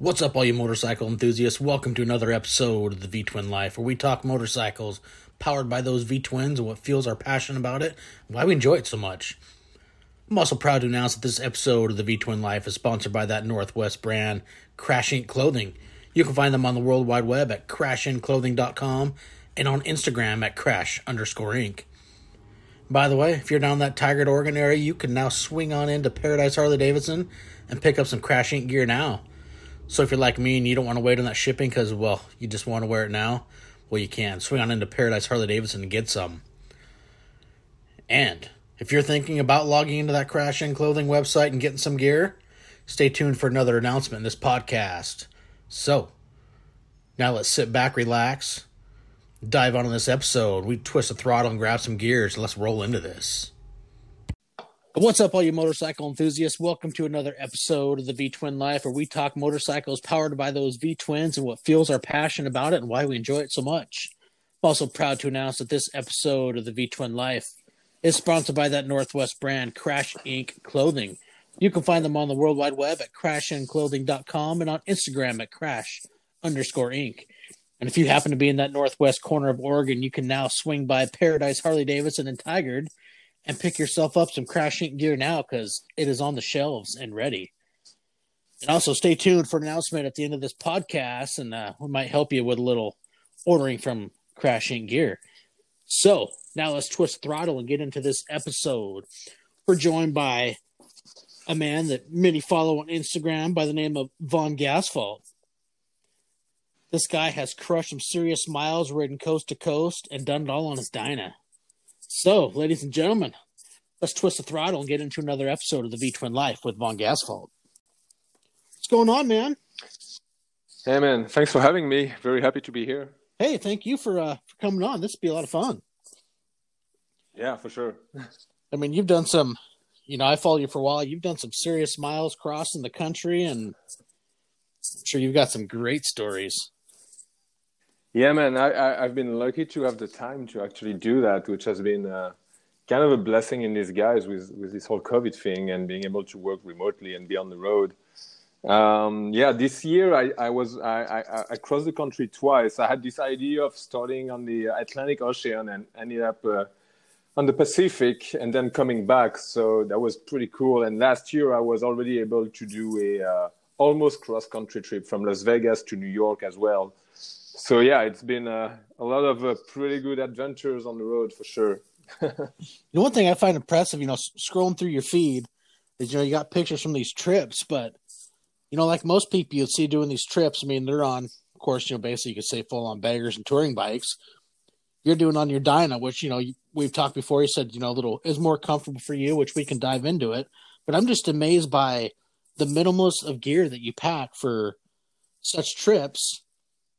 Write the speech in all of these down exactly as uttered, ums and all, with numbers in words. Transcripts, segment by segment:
What's up, all you motorcycle enthusiasts? Welcome to another episode of the V-Twin Life, where we talk motorcycles powered by those V-Twins and what fuels our passion about it and why we enjoy it so much. I'm also proud to announce that this episode of the V-Twin Life is sponsored by that Northwest brand, Crash Ink Clothing. You can find them on the World Wide Web at crash ink clothing dot com and on Instagram at crash underscore ink. By the way, if you're down that Tigard, Oregon area, you can now swing on into Paradise Harley-Davidson and pick up some Crash Ink gear now. So if you're like me and you don't want to wait on that shipping because, well, you just want to wear it now, well, you can. Swing on into Paradise Harley-Davidson and get some. And if you're thinking about logging into that Crash In Clothing website and getting some gear, stay tuned for another announcement in this podcast. So now let's sit back, relax, dive on in this episode. We twist the throttle and grab some gear, so let's roll into this. What's up, all you motorcycle enthusiasts? Welcome to another episode of the V-Twin Life, where we talk motorcycles powered by those V-Twins and what fuels our passion about it and why we enjoy it so much. I'm also proud to announce that this episode of the V-Twin Life is sponsored by that Northwest brand, Crash Ink Clothing. You can find them on the World Wide Web at crash ink clothing dot com and on Instagram at crash underscore ink. And if you happen to be in that northwest corner of Oregon, you can now swing by Paradise Harley-Davidson and Tigard and pick yourself up some Crash Ink gear now, because it is on the shelves and ready. And also stay tuned for an announcement at the end of this podcast, and uh, we might help you with a little ordering from Crash Ink gear. So now let's twist throttle and get into this episode. We're joined by a man that many follow on Instagram by the name of Vongasphalt. This guy has crushed some serious miles, ridden coast to coast, and done it all on his Dyna. So, ladies and gentlemen, let's twist the throttle and get into another episode of the V-Twin Life with Vongasphalt. What's going on, man? Hey, man. Thanks for having me. Very happy to be here. Hey, thank you for, uh, for coming on. This would be a lot of fun. Yeah, for sure. I mean, you've done some, you know, I followed you for a while. You've done some serious miles crossing the country, and I'm sure you've got some great stories. Yeah, man, I, I, I've been lucky to have the time to actually do that, which has been uh, kind of a blessing in disguise with, with this whole COVID thing and being able to work remotely and be on the road. Um, yeah, this year I, I was I, I, I crossed the country twice. I had this idea of starting on the Atlantic Ocean and ended up uh, on the Pacific and then coming back. So that was pretty cool. And last year I was already able to do a uh, almost cross-country trip from Las Vegas to New York as well. So, yeah, it's been uh, a lot of uh, pretty good adventures on the road for sure. The one thing I find impressive, you know, scrolling through your feed is, you know, you got pictures from these trips. But, you know, like most people you see doing these trips, I mean, they're on, of course, you know, basically you could say full-on baggers and touring bikes. You're doing on your Dyna, which, you know, we've talked before. You said, you know, a little is more comfortable for you, which we can dive into it. But I'm just amazed by the minimalist of gear that you pack for such trips.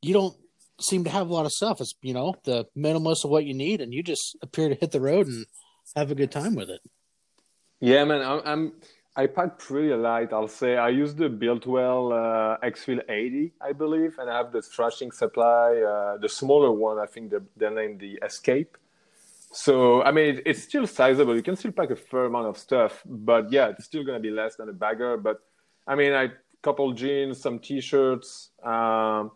You don't seem to have a lot of stuff. It's, you know, the minimalist of what you need, and you just appear to hit the road and have a good time with it. Yeah, man, I'm, I'm I pack pretty light, I'll say. I use the Built Well uh, X-Field eighty, I believe, and I have the Thrashing Supply, uh, the smaller one. I think they're, they're named the Escape. So, I mean, it, it's still sizable. You can still pack a fair amount of stuff, but yeah, it's still going to be less than a bagger. But, I mean, I couple jeans, some T-shirts, um,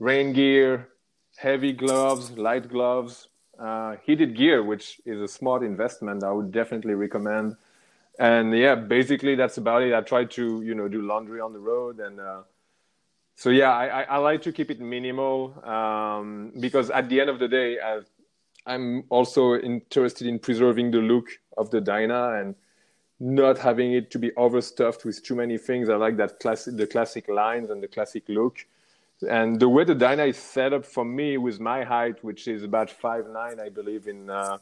rain gear, heavy gloves, light gloves, uh, heated gear, which is a smart investment. I would definitely recommend. And yeah, basically that's about it. I try to, you know, do laundry on the road. And uh, so, yeah, I, I, I like to keep it minimal um, because at the end of the day, I've, I'm also interested in preserving the look of the Dyna and not having it to be overstuffed with too many things. I like that classic, the classic lines and the classic look. And the way the Dyna is set up for me with my height, which is about five nine, I believe, in uh,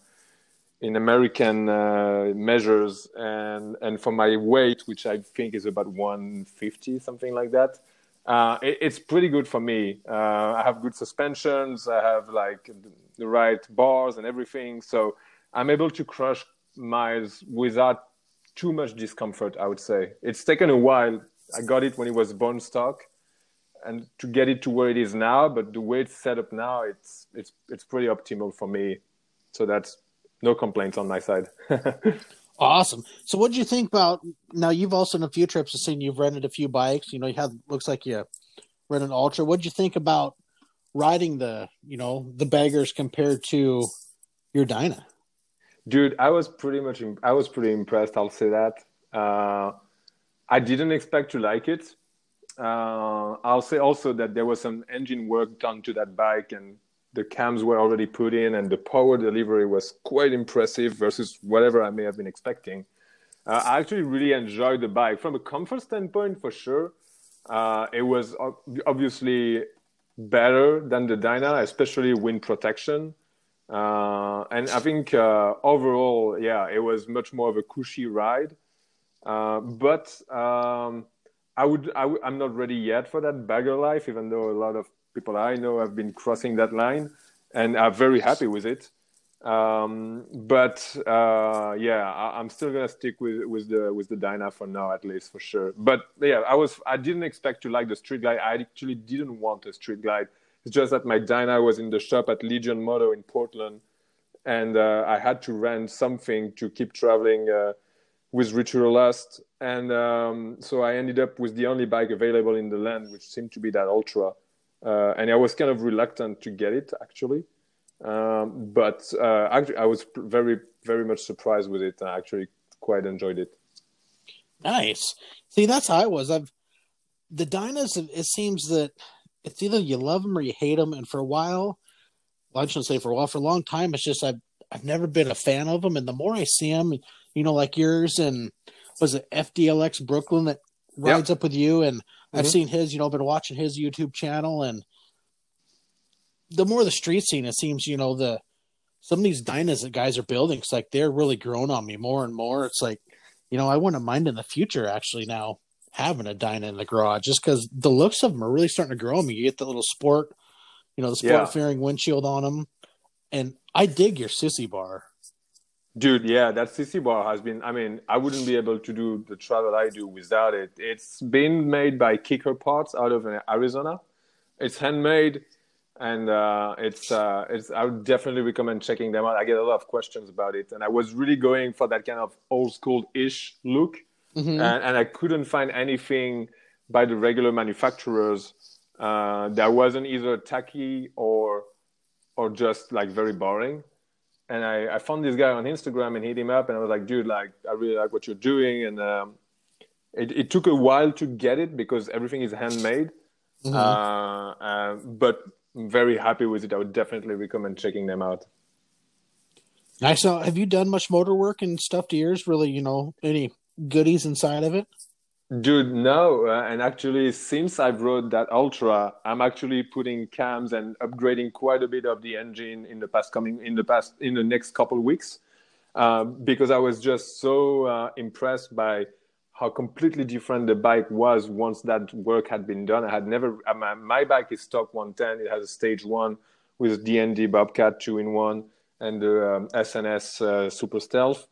in American uh, measures, and, and for my weight, which I think is about one fifty, something like that, uh, it, it's pretty good for me. Uh, I have good suspensions. I have, like, the right bars and everything. So I'm able to crush miles without too much discomfort, I would say. It's taken a while. I got it when it was bone stock, and to get it to where it is now, but the way it's set up now, it's it's it's pretty optimal for me. So that's no complaints on my side. Awesome. So what did you think about, now you've also in a few trips seen you've rented a few bikes, you know, you have, looks like you rent an Ultra. What did you think about riding the, you know, the baggers compared to your Dyna? Dude, I was pretty much, imp- I was pretty impressed. I'll say that. Uh, I didn't expect to like it. Uh, I'll say also that there was some engine work done to that bike and the cams were already put in and the power delivery was quite impressive versus whatever I may have been expecting. Uh, I actually really enjoyed the bike. From a comfort standpoint, for sure, uh, it was obviously better than the Dyna, especially wind protection. Uh, and I think uh, overall, yeah, it was much more of a cushy ride. Uh, but um, I would, I w- I'm not ready yet for that bagger life, even though a lot of people I know have been crossing that line and are very happy with it. Um, but uh, yeah, I, I'm still gonna stick with, with the with the Dyna for now, at least for sure. But yeah, I was I didn't expect to like the Street Glide. I actually didn't want a Street Glide. It's just that my Dyna was in the shop at Legion Moto in Portland, and uh, I had to rent something to keep traveling uh, with Richer Lust. And um, so I ended up with the only bike available in the land, which seemed to be that Ultra. Uh, and I was kind of reluctant to get it, actually. Um, but uh, actually, I was very, very much surprised with it. I actually quite enjoyed it. Nice. See, that's how I was. I've the Dynas, it seems that it's either you love them or you hate them. And for a while, well, I shouldn't say for a while, for a long time, it's just I've, I've never been a fan of them. And the more I see them, you know, like yours and was it F D L X Brooklyn that rides yep. up with you? And mm-hmm. I've seen his, you know, been watching his YouTube channel. And the more the street scene, it seems, you know, the some of these Dynas that guys are building, it's like they're really growing on me more and more. It's like, you know, I wouldn't mind in the future actually now having a Dyna in the garage just because the looks of them are really starting to grow on me. You get the little sport, you know, the sport yeah. fairing windshield on them. And I dig your sissy bar. Dude, yeah, that sissy bar has been, I mean, I wouldn't be able to do the travel I do without it. It's been made by Kicker Parts out of Arizona. It's handmade. And uh, it's, uh, it's, I would definitely recommend checking them out. I get a lot of questions about it. And I was really going for that kind of old school-ish look. Mm-hmm. And, and I couldn't find anything by the regular manufacturers uh, that wasn't either tacky or or just like very boring. And I, I found this guy on Instagram and hit him up, and I was like, dude, like I really like what you're doing. And um, it, it took a while to get it because everything is handmade. Mm-hmm. Uh, uh, but I'm very happy with it. I would definitely recommend checking them out. Nice. Now, have you done much motor work and stuff to yours? Really, you know, any goodies inside of it? Dude, no. Uh, and actually, since I've rode that Ultra, I'm actually putting cams and upgrading quite a bit of the engine in the past coming in the past in the next couple of weeks, uh, because I was just so uh, impressed by how completely different the bike was once that work had been done. I had never my, my bike is stock one ten. It has a stage one with D N D Bobcat two in one and the um, S N S uh, Super Stealth.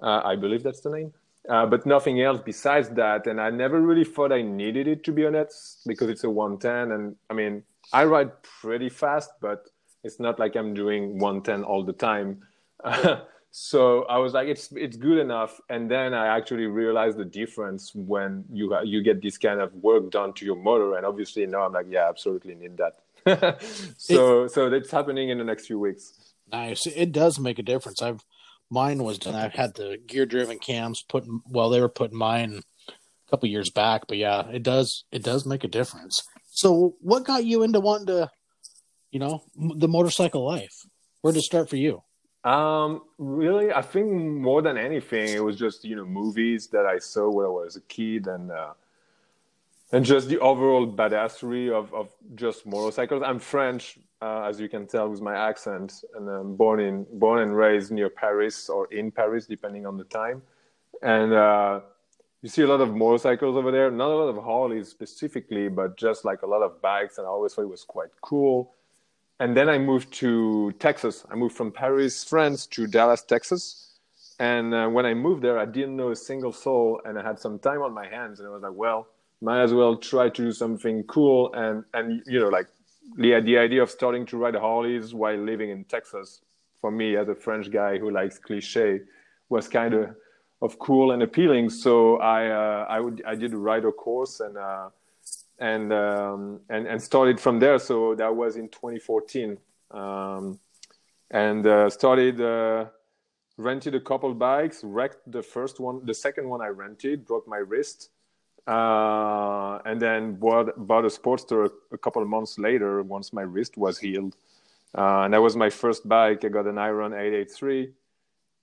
Uh, I believe that's the name. Uh, but nothing else besides that. And I never really thought I needed it, to be honest, because it's a one ten. And, I mean, I ride pretty fast, but it's not like I'm doing one ten all the time. Uh, so I was like, it's it's good enough. And then I actually realized the difference when you you get this kind of work done to your motor. And obviously now I'm like, yeah, absolutely need that. so it's, so that's happening in the next few weeks. Nice. It does make a difference. I've Mine was done. I had the gear-driven cams put. Well, they were putting mine a couple years back, but yeah, it does. It does make a difference. So, what got you into wanting to, you know, the motorcycle life? Where did it start for you? Um, really, I think more than anything, it was just you know movies that I saw when I was a kid, and uh, and just the overall badassery of of just motorcycles. I'm French. Uh, as you can tell with my accent, and I'm born in born and raised near Paris or in Paris, depending on the time. And uh, you see a lot of motorcycles over there, not a lot of Harleys specifically, but just like a lot of bikes. And I always thought it was quite cool. And then I moved to Texas. I moved from Paris, France to Dallas, Texas. And uh, when I moved there, I didn't know a single soul, and I had some time on my hands. And I was like, well, might as well try to do something cool. And, and you know, like, Yeah, the idea of starting to ride Harleys while living in Texas, for me as a French guy who likes cliché, was kind of of cool and appealing. So I uh, I would I did a rider course and uh, and um, and and started from there. So that was in twenty fourteen, um, and uh, started uh, rented a couple bikes. Wrecked the first one, the second one I rented, broke my wrist, uh, and then bought bought a Sportster a, a couple of months later. Once my wrist was healed, uh, and that was my first bike. I got an Iron eight eighty-three,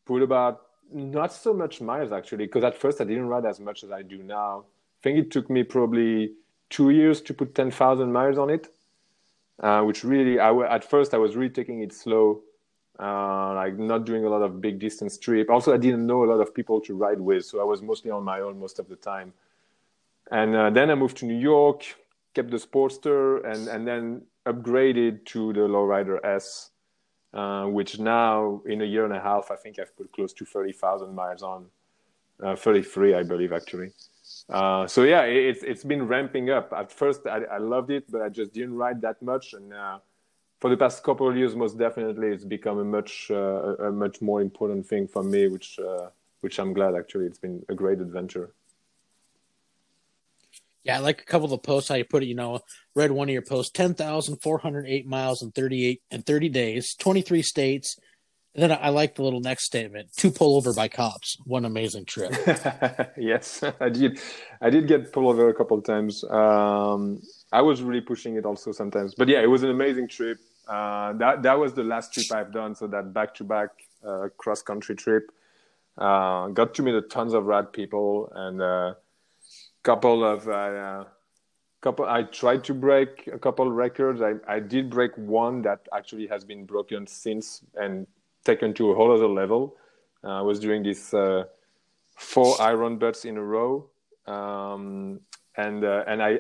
put about. Not so much miles, actually, because at first I didn't ride as much as I do now. I think it took me probably two years to put ten thousand miles on it, uh, which really, I w- at first I was really taking it slow, uh, like not doing a lot of big distance trip. Also, I didn't know a lot of people to ride with, so I was mostly on my own most of the time. And uh, then I moved to New York, kept the Sportster, and, and then upgraded to the Lowrider S. Uh, which now, in a year and a half, I think I've put close to thirty thousand miles on, uh, thirty-three, I believe, actually. Uh, so, yeah, it, it's it's been ramping up. At first, I, I loved it, but I just didn't ride that much. And uh, for the past couple of years, most definitely, it's become a much uh, a much more important thing for me, which uh, which I'm glad, actually. It's been a great adventure. Yeah, I like a couple of the posts, how you put it, you know, read one of your posts, ten thousand four hundred eight miles in thirty-eight and thirty days, twenty-three states. And then I, I like the little next statement, two pull over by cops. One amazing trip. Yes, I did. I did get pulled over a couple of times. Um, I was really pushing it also sometimes. But, yeah, it was an amazing trip. Uh, that, that was the last trip I've done, so that back-to-back uh, cross-country trip. Uh, got to meet a tons of rad people and uh, – Couple of uh, couple. I tried to break a couple records. I, I did break one that actually has been broken since and taken to a whole other level. Uh, I was doing this uh, four Iron Butts in a row, um, and uh, and I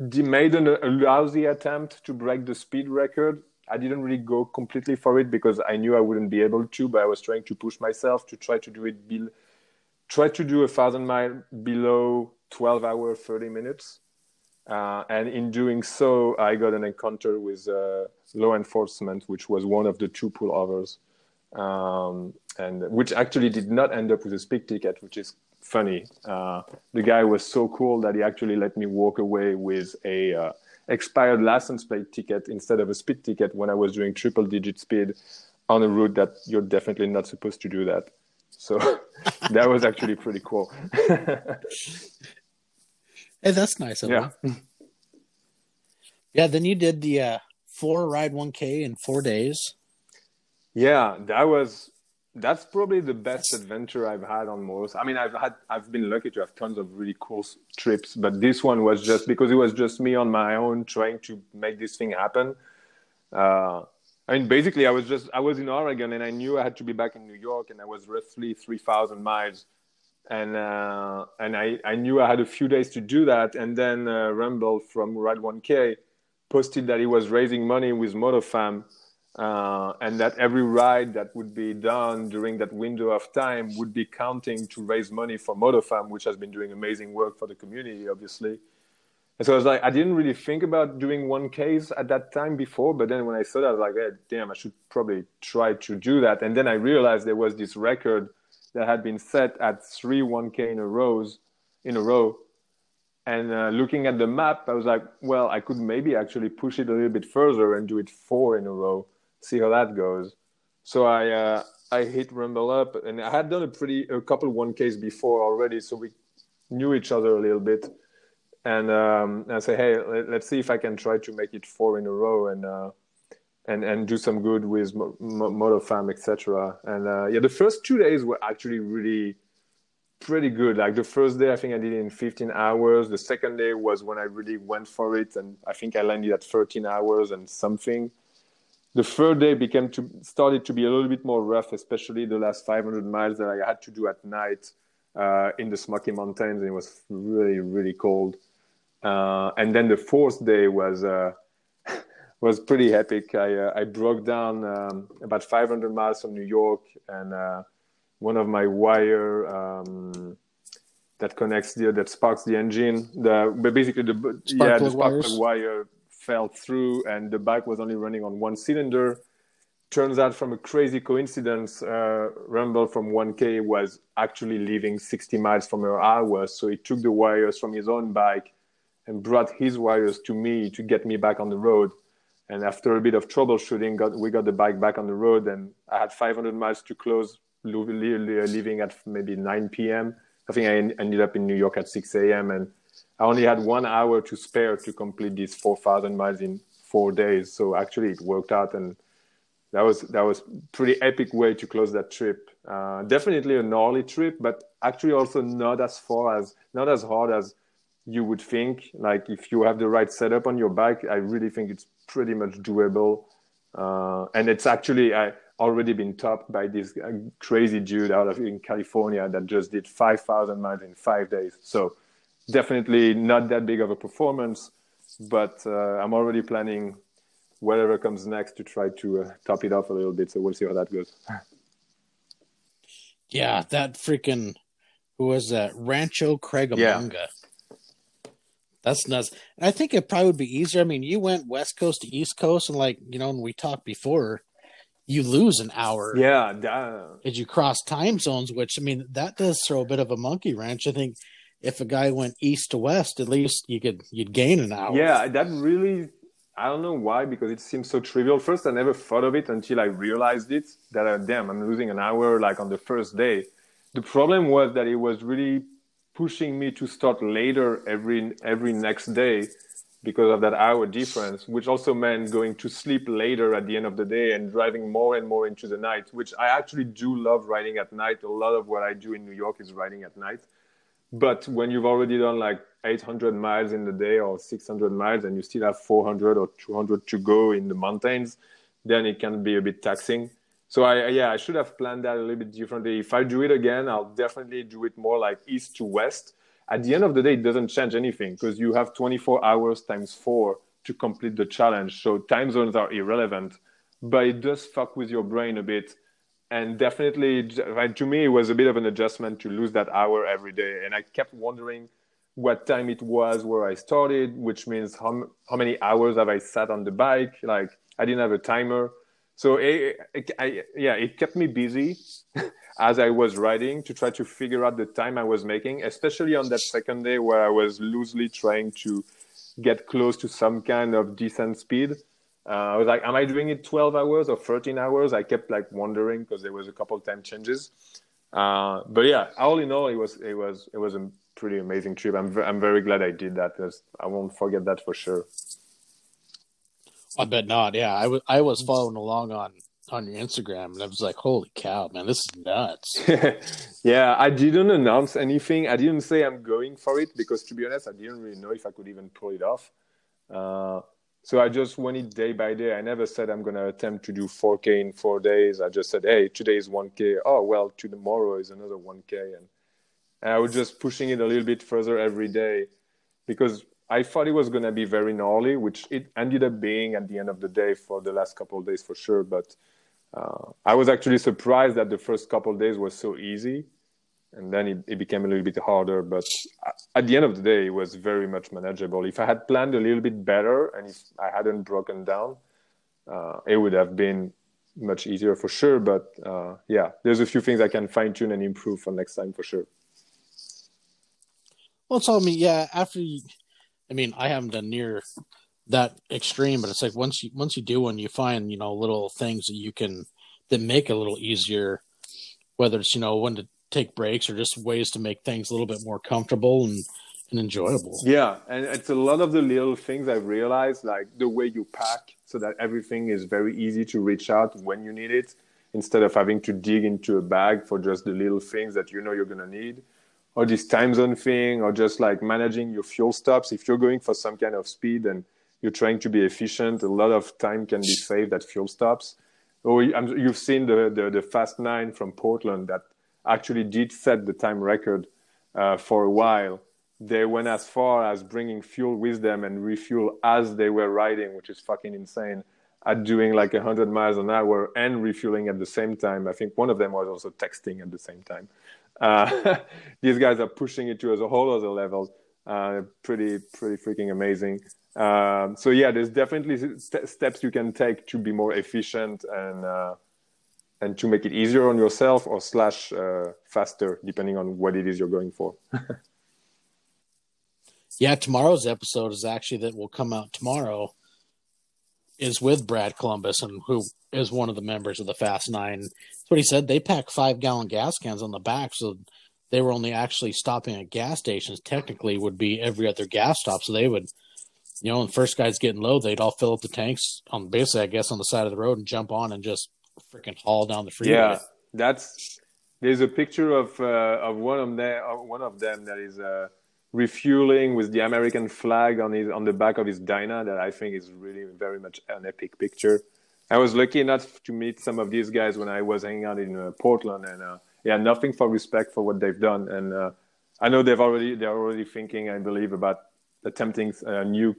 made an, a lousy attempt to break the speed record. I didn't really go completely for it because I knew I wouldn't be able to. But I was trying to push myself to try to do it. Be- try to do a thousand mile below. twelve hours, thirty minutes. Uh, and in doing so, I got an encounter with uh, law enforcement, which was one of the two pullovers, um, and which actually did not end up with a speeding ticket, which is funny. Uh, the guy was so cool that he actually let me walk away with a uh, expired license plate ticket instead of a speed ticket when I was doing triple digit speed on a route that you're definitely not supposed to do that. So that was actually pretty cool. Hey, that's nice of yeah. you. Yeah, then you did the uh, four Ride one K in four days. Yeah, that was that's probably the best that's... adventure I've had on most. I mean, I've had I've been lucky to have tons of really cool trips, but this one was just because it was just me on my own trying to make this thing happen. Uh, I mean, basically, I was just I was in Oregon, and I knew I had to be back in New York, and I was roughly three thousand miles. And uh, and I, I knew I had a few days to do that. And then uh, Rumble from Ride one K posted that he was raising money with MotoFam uh, and that every ride that would be done during that window of time would be counting to raise money for MotoFam, which has been doing amazing work for the community, obviously. And so I was like, I didn't really think about doing one Ks at that time before. But then when I saw that, I was like, hey, damn, I should probably try to do that. And then I realized there was this record that had been set at three one K in a rows, in a row. And uh, looking at the map, I was like, well, I could maybe actually push it a little bit further and do it four in a row, see how that goes. So I uh, I hit Rumble up, and I had done a pretty a couple one Ks before already, so we knew each other a little bit. And um, I said, hey, let, let's see if I can try to make it four in a row and uh, And, and do some good with Mo- Mo- MotoFam, et cetera. And uh, yeah, the first two days were actually really pretty good. Like the first day, I think I did it in fifteen hours. The second day was when I really went for it. And I think I landed at thirteen hours and something. The third day became to, started to be a little bit more rough, especially the last five hundred miles that I had to do at night uh, in the Smoky Mountains. And it was really, really cold. Uh, and then the fourth day was... Uh, was pretty epic. I uh, I broke down um, about five hundred miles from New York, and uh, one of my wire um, that connects the that sparks the engine. The but basically the spark yeah the spark plug wire fell through, and the bike was only running on one cylinder. turns out from a crazy coincidence, uh, Rumble from one K was actually living sixty miles from where I was. So he took the wires from his own bike and brought his wires to me to get me back on the road. And after a bit of troubleshooting, got, we got the bike back on the road, and I had five hundred miles to close, leaving at maybe nine p.m. I think I ended up in New York at six a.m. and I only had one hour to spare to complete these four thousand miles in four days. So actually it worked out, and that was that was pretty epic way to close that trip. Uh, definitely a gnarly trip, but actually also not as far as, not as hard as you would think. Like if you have the right setup on your bike, I really think it's pretty much doable. Uh, and it's actually, I already been topped by this crazy dude out of in California that just did five thousand miles in five days. So definitely not that big of a performance, but uh, I'm already planning whatever comes next to try to uh, top it off a little bit. So we'll see how that goes. Yeah, that freaking, who was that? Rancho Craigabonga. Yeah. That's nuts. And I think it probably would be easier. I mean, you went West Coast to East Coast, and like, you know, when we talked before, you lose an hour. Yeah. Did you cross time zones, which, I mean, that does throw a bit of a monkey wrench. I think if a guy went east to west, at least you could, you'd gain an hour. Yeah, that really... I don't know why, because it seems so trivial. First, I never thought of it until I realized it, that, uh, damn, I'm losing an hour, like, on the first day. The problem was that it was really pushing me to start later every every next day because of that hour difference, which also meant going to sleep later at the end of the day and driving more and more into the night, which I actually do love riding at night. A lot of what I do in New York is riding at night. But when you've already done like eight hundred miles in the day or six hundred miles and you still have four hundred or two hundred to go in the mountains, then it can be a bit taxing. So I, yeah, I should have planned that a little bit differently. If I do it again, I'll definitely do it more like east to west. At the end of the day, it doesn't change anything because you have twenty-four hours times four to complete the challenge. So time zones are irrelevant, but it does fuck with your brain a bit. And definitely, to me, it was a bit of an adjustment to lose that hour every day. And I kept wondering what time it was where I started, which means how, how many hours have I sat on the bike? Like, I didn't have a timer. So, I, I, yeah, it kept me busy as I was riding to try to figure out the time I was making, especially on that second day where I was loosely trying to get close to some kind of decent speed. Uh, I was like, am I doing it twelve hours or thirteen hours? I kept like wondering because there was a couple of time changes. Uh, but yeah, all in all, it was it was it was a pretty amazing trip. I'm v- I'm very glad I did that because I won't forget that for sure. I bet not. Yeah, I was I was following along on on your Instagram, and I was like, holy cow, man, this is nuts. Yeah, I didn't announce anything. I didn't say I'm going for it because, to be honest, I didn't really know if I could even pull it off. Uh, So I just went it day by day. I never said I'm going to attempt to do four K in four days. I just said, hey, today is one K. Oh, well, tomorrow is another one K. And I was just pushing it a little bit further every day because I thought it was going to be very gnarly, which it ended up being at the end of the day for the last couple of days for sure. But uh, I was actually surprised that the first couple of days was so easy. And then it, it became a little bit harder. But at the end of the day, it was very much manageable. If I had planned a little bit better and if I hadn't broken down, uh, it would have been much easier for sure. But uh, yeah, there's a few things I can fine tune and improve for next time for sure. Well, so I mean, yeah, after you, I mean, I haven't done near that extreme, but it's like once you, once you do one, you find, you know, little things that you can, that make it a little easier, whether it's, you know, when to take breaks or just ways to make things a little bit more comfortable and, and enjoyable. Yeah. And it's a lot of the little things I've realized, like the way you pack so that everything is very easy to reach out when you need it, instead of having to dig into a bag for just the little things that you know you're going to need, or this time zone thing, or just like managing your fuel stops. If you're going for some kind of speed and you're trying to be efficient, a lot of time can be saved at fuel stops. Or you've seen the, the, the Fast Nine from Portland that actually did set the time record uh, for a while. They went as far as bringing fuel with them and refuel as they were riding, which is fucking insane, at doing like one hundred miles an hour and refueling at the same time. I think one of them was also texting at the same time. Uh, these guys are pushing it to a whole other level. uh, pretty pretty freaking amazing. Um, so yeah, there's definitely st- steps you can take to be more efficient and uh, and to make it easier on yourself or slash uh, faster, depending on what it is you're going for. Yeah, tomorrow's episode is actually that will come out tomorrow is with Brad Columbus, and who is one of the members of the Fast Nine. That's what he said. They pack five gallon gas cans on the back, so they were only actually stopping at gas stations. Technically, would be every other gas stop. So they would, you know, when the first guys getting low, they'd all fill up the tanks on basically, I guess, on the side of the road and jump on and just freaking haul down the freeway. Yeah, that's. There's a picture of uh, of one of them. One of them that is. Uh... refueling with the American flag on his on the back of his Dyna, that I think is really very much an epic picture. I was lucky enough to meet some of these guys when I was hanging out in uh, Portland, and uh, yeah, nothing for respect for what they've done. And uh, I know they've already they're already thinking, I believe, about attempting a new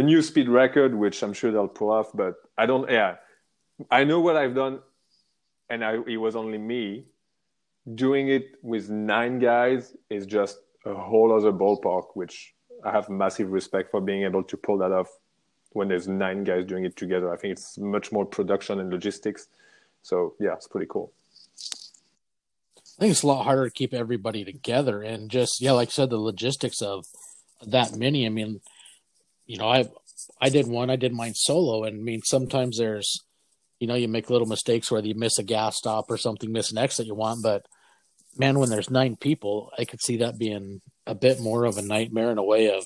a new speed record, which I'm sure they'll pull off. But I don't. Yeah, I know what I've done, and I, it was only me doing it with nine guys. Is just a whole other ballpark, which I have massive respect for being able to pull that off when there's nine guys doing it together. I think it's much more production and logistics. So yeah, it's pretty cool. I think it's a lot harder to keep everybody together, and just, yeah, like I said, the logistics of that many. I mean, you know, I I did one, I did mine solo, and I mean, sometimes there's, you know, you make little mistakes whether you miss a gas stop or something, miss an exit you want, but man, when there's nine people, I could see that being a bit more of a nightmare in a way of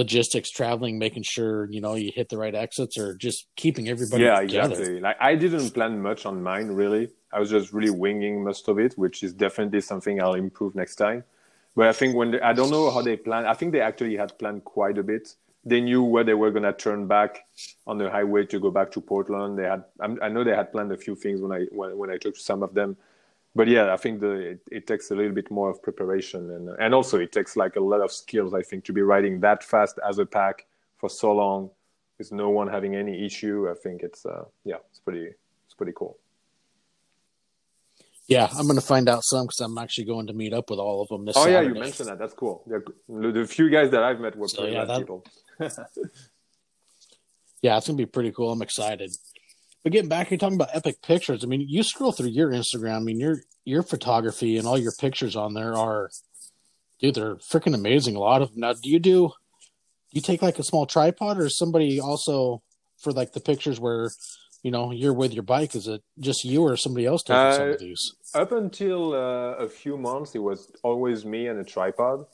logistics, traveling, making sure, you know, you hit the right exits, or just keeping everybody yeah, together. Exactly. Like, I didn't plan much on mine, really. I was just really winging most of it, which is definitely something I'll improve next time. But I think when they, I don't know how they planned. I think they actually had planned quite a bit. They knew where they were going to turn back on the highway to go back to Portland. They had, I know they had planned a few things when I when, when I talked to some of them. But yeah, I think the, it, it takes a little bit more of preparation, and and also it takes like a lot of skills, I think, to be riding that fast as a pack for so long with no one having any issue. I think it's uh, yeah, it's pretty it's pretty cool. Yeah, I'm gonna find out some, because I'm actually going to meet up with all of them this. Oh Saturday. Yeah, you mentioned that. That's cool. They're, the few guys that I've met were so, pretty yeah, nice that, people. Yeah, it's gonna be pretty cool. I'm excited. But getting back, you're talking about epic pictures. I mean, you scroll through your Instagram. I mean, your your photography and all your pictures on there are, dude, they're freaking amazing. A lot of them. Now, do you do, do you take like a small tripod, or is somebody also for like the pictures where, you know, you're with your bike? Is it just you or somebody else taking uh, some of these? Up until uh, a few months, it was always me and a tripod.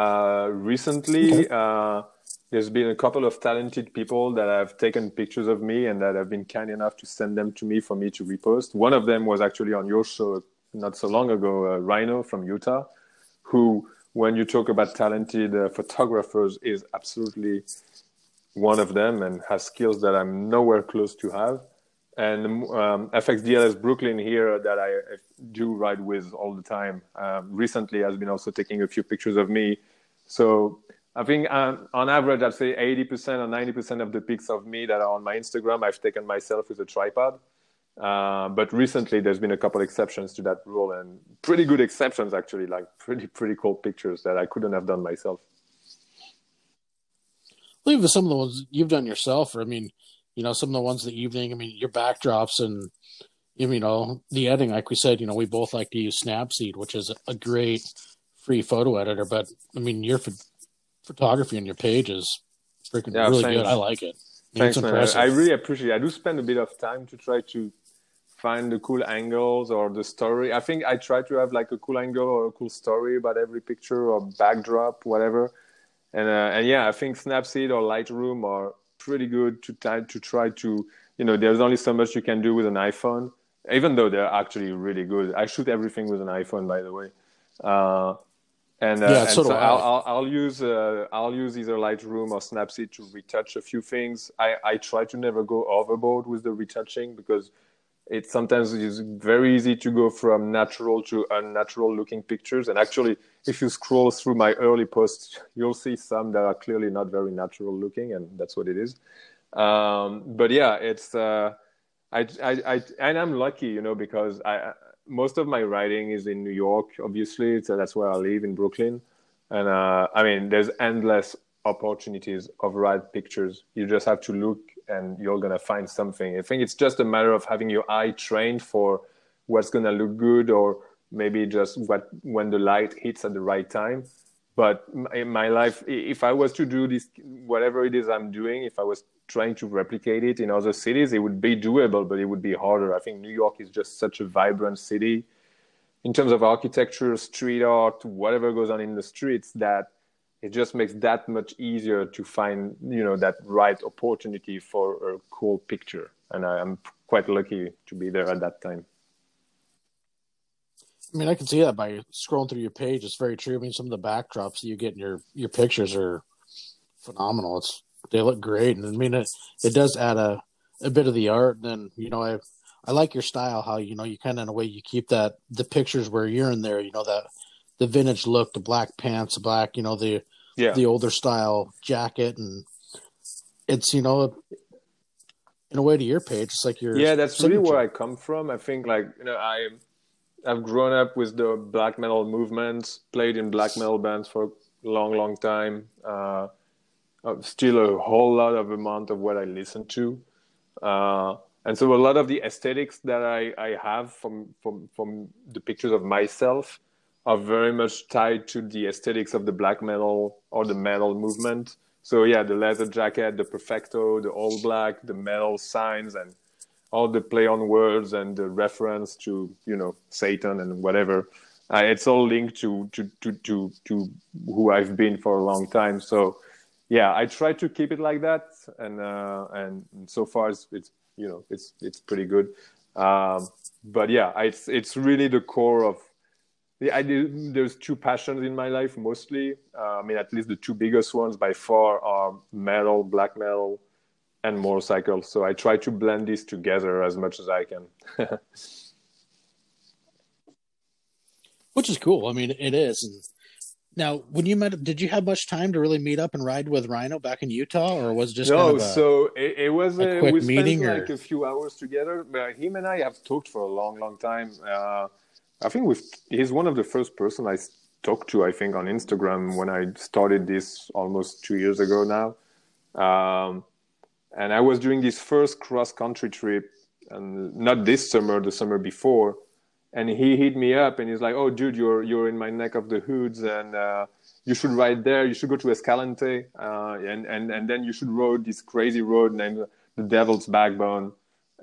Uh, recently, uh, there's been a couple of talented people that have taken pictures of me and that have been kind enough to send them to me for me to repost. One of them was actually on your show not so long ago, uh, Rhino from Utah, who, when you talk about talented uh, photographers, is absolutely one of them and has skills that I'm nowhere close to have. And um, F X D L S Brooklyn here that I do ride with all the time, um, recently has been also taking a few pictures of me. So I think um, on average, I'd say eighty percent or ninety percent of the pics of me that are on my Instagram, I've taken myself with a tripod. Uh, but recently, there's been a couple exceptions to that rule, and pretty good exceptions, actually, like pretty, pretty cool pictures that I couldn't have done myself. Leave with some of the ones you've done yourself, or I mean, you know, some of the ones that you've done, I mean, your backdrops and, you know, the editing, like we said, you know, we both like to use Snapseed, which is a great free photo editor. But I mean, your photography on your page is freaking yeah, really thanks. good. I like it. I mean, thanks, man. I really appreciate it. I do spend a bit of time to try to find the cool angles or the story. I think I try to have like a cool angle or a cool story about every picture or backdrop, whatever. And uh, and yeah, I think Snapseed or Lightroom are pretty good to try, to try to, you know, there's only so much you can do with an iPhone, even though they're actually really good. I shoot everything with an iPhone, by the way. Uh, And, uh, yeah, and so, so I'll, I'll, I'll use uh, I'll use either Lightroom or Snapseed to retouch a few things. I, I try to never go overboard with the retouching, because it sometimes is very easy to go from natural to unnatural looking pictures. And actually, if you scroll through my early posts, you'll see some that are clearly not very natural looking, and that's what it is. Um, but yeah, it's uh, I, I I and I'm lucky, you know, because I. Most of my riding is in New York, obviously. So that's where I live, in Brooklyn. And uh, I mean, there's endless opportunities of ride pictures. You just have to look and you're going to find something. I think it's just a matter of having your eye trained for what's going to look good, or maybe just what when the light hits at the right time. But in my life, if I was to do this, whatever it is I'm doing, if I was trying to replicate it in other cities, it would be doable, but it would be harder. I think New York is just such a vibrant city in terms of architecture, street art, whatever goes on in the streets, that it just makes that much easier to find, you know, that right opportunity for a cool picture. And I'm quite lucky to be there at that time. I mean, I can see that by scrolling through your page. It's very true. I mean, some of the backdrops that you get in your, your pictures are phenomenal. It's they look great, and I mean it. It does add a, a bit of the art. And then, you know, I I like your style. How, you know, you kind of in a way you keep that the pictures where you're in there. You know, that the vintage look, the black pants, the black. You know, the yeah. the older style jacket, and it's, you know, in a way to your page. It's like your yeah. That's signature. Really where I come from. I think, like, you know, I. I've grown up with the black metal movements, played in black metal bands for a long, long time. Uh, still a whole lot of amount of what I listen to. Uh, and so a lot of the aesthetics that I, I have from, from, from the pictures of myself are very much tied to the aesthetics of the black metal or the metal movement. So yeah, the leather jacket, the perfecto, the all black, the metal signs, and all the play on words and the reference to, you know, Satan and whatever. Uh, it's all linked to, to, to, to, to who I've been for a long time. So yeah, I try to keep it like that. And, uh, and so far it's, it's, you know, it's, it's pretty good. Um, but yeah, it's, it's really the core of the, I do, there's two passions in my life, mostly. Uh, I mean, at least the two biggest ones by far are metal, black metal, and motorcycles. So I try to blend these together as much as I can. Which is cool. I mean, it is. And now, when you met up, did you have much time to really meet up and ride with Rhino back in Utah, or was it just no? Kind of a, so it, it was a, a quick we spent meeting, like or... a few hours together. But him and I have talked for a long, long time. Uh, I think we've, he's one of the first person I talked to. I think on Instagram when I started this almost two years ago now. Um, And I was doing this first cross-country trip, and not this summer, the summer before. And he hit me up, and he's like, "Oh, dude, you're you're in my neck of the woods, and uh, you should ride there. You should go to Escalante, uh, and and and then you should ride this crazy road named the Devil's Backbone,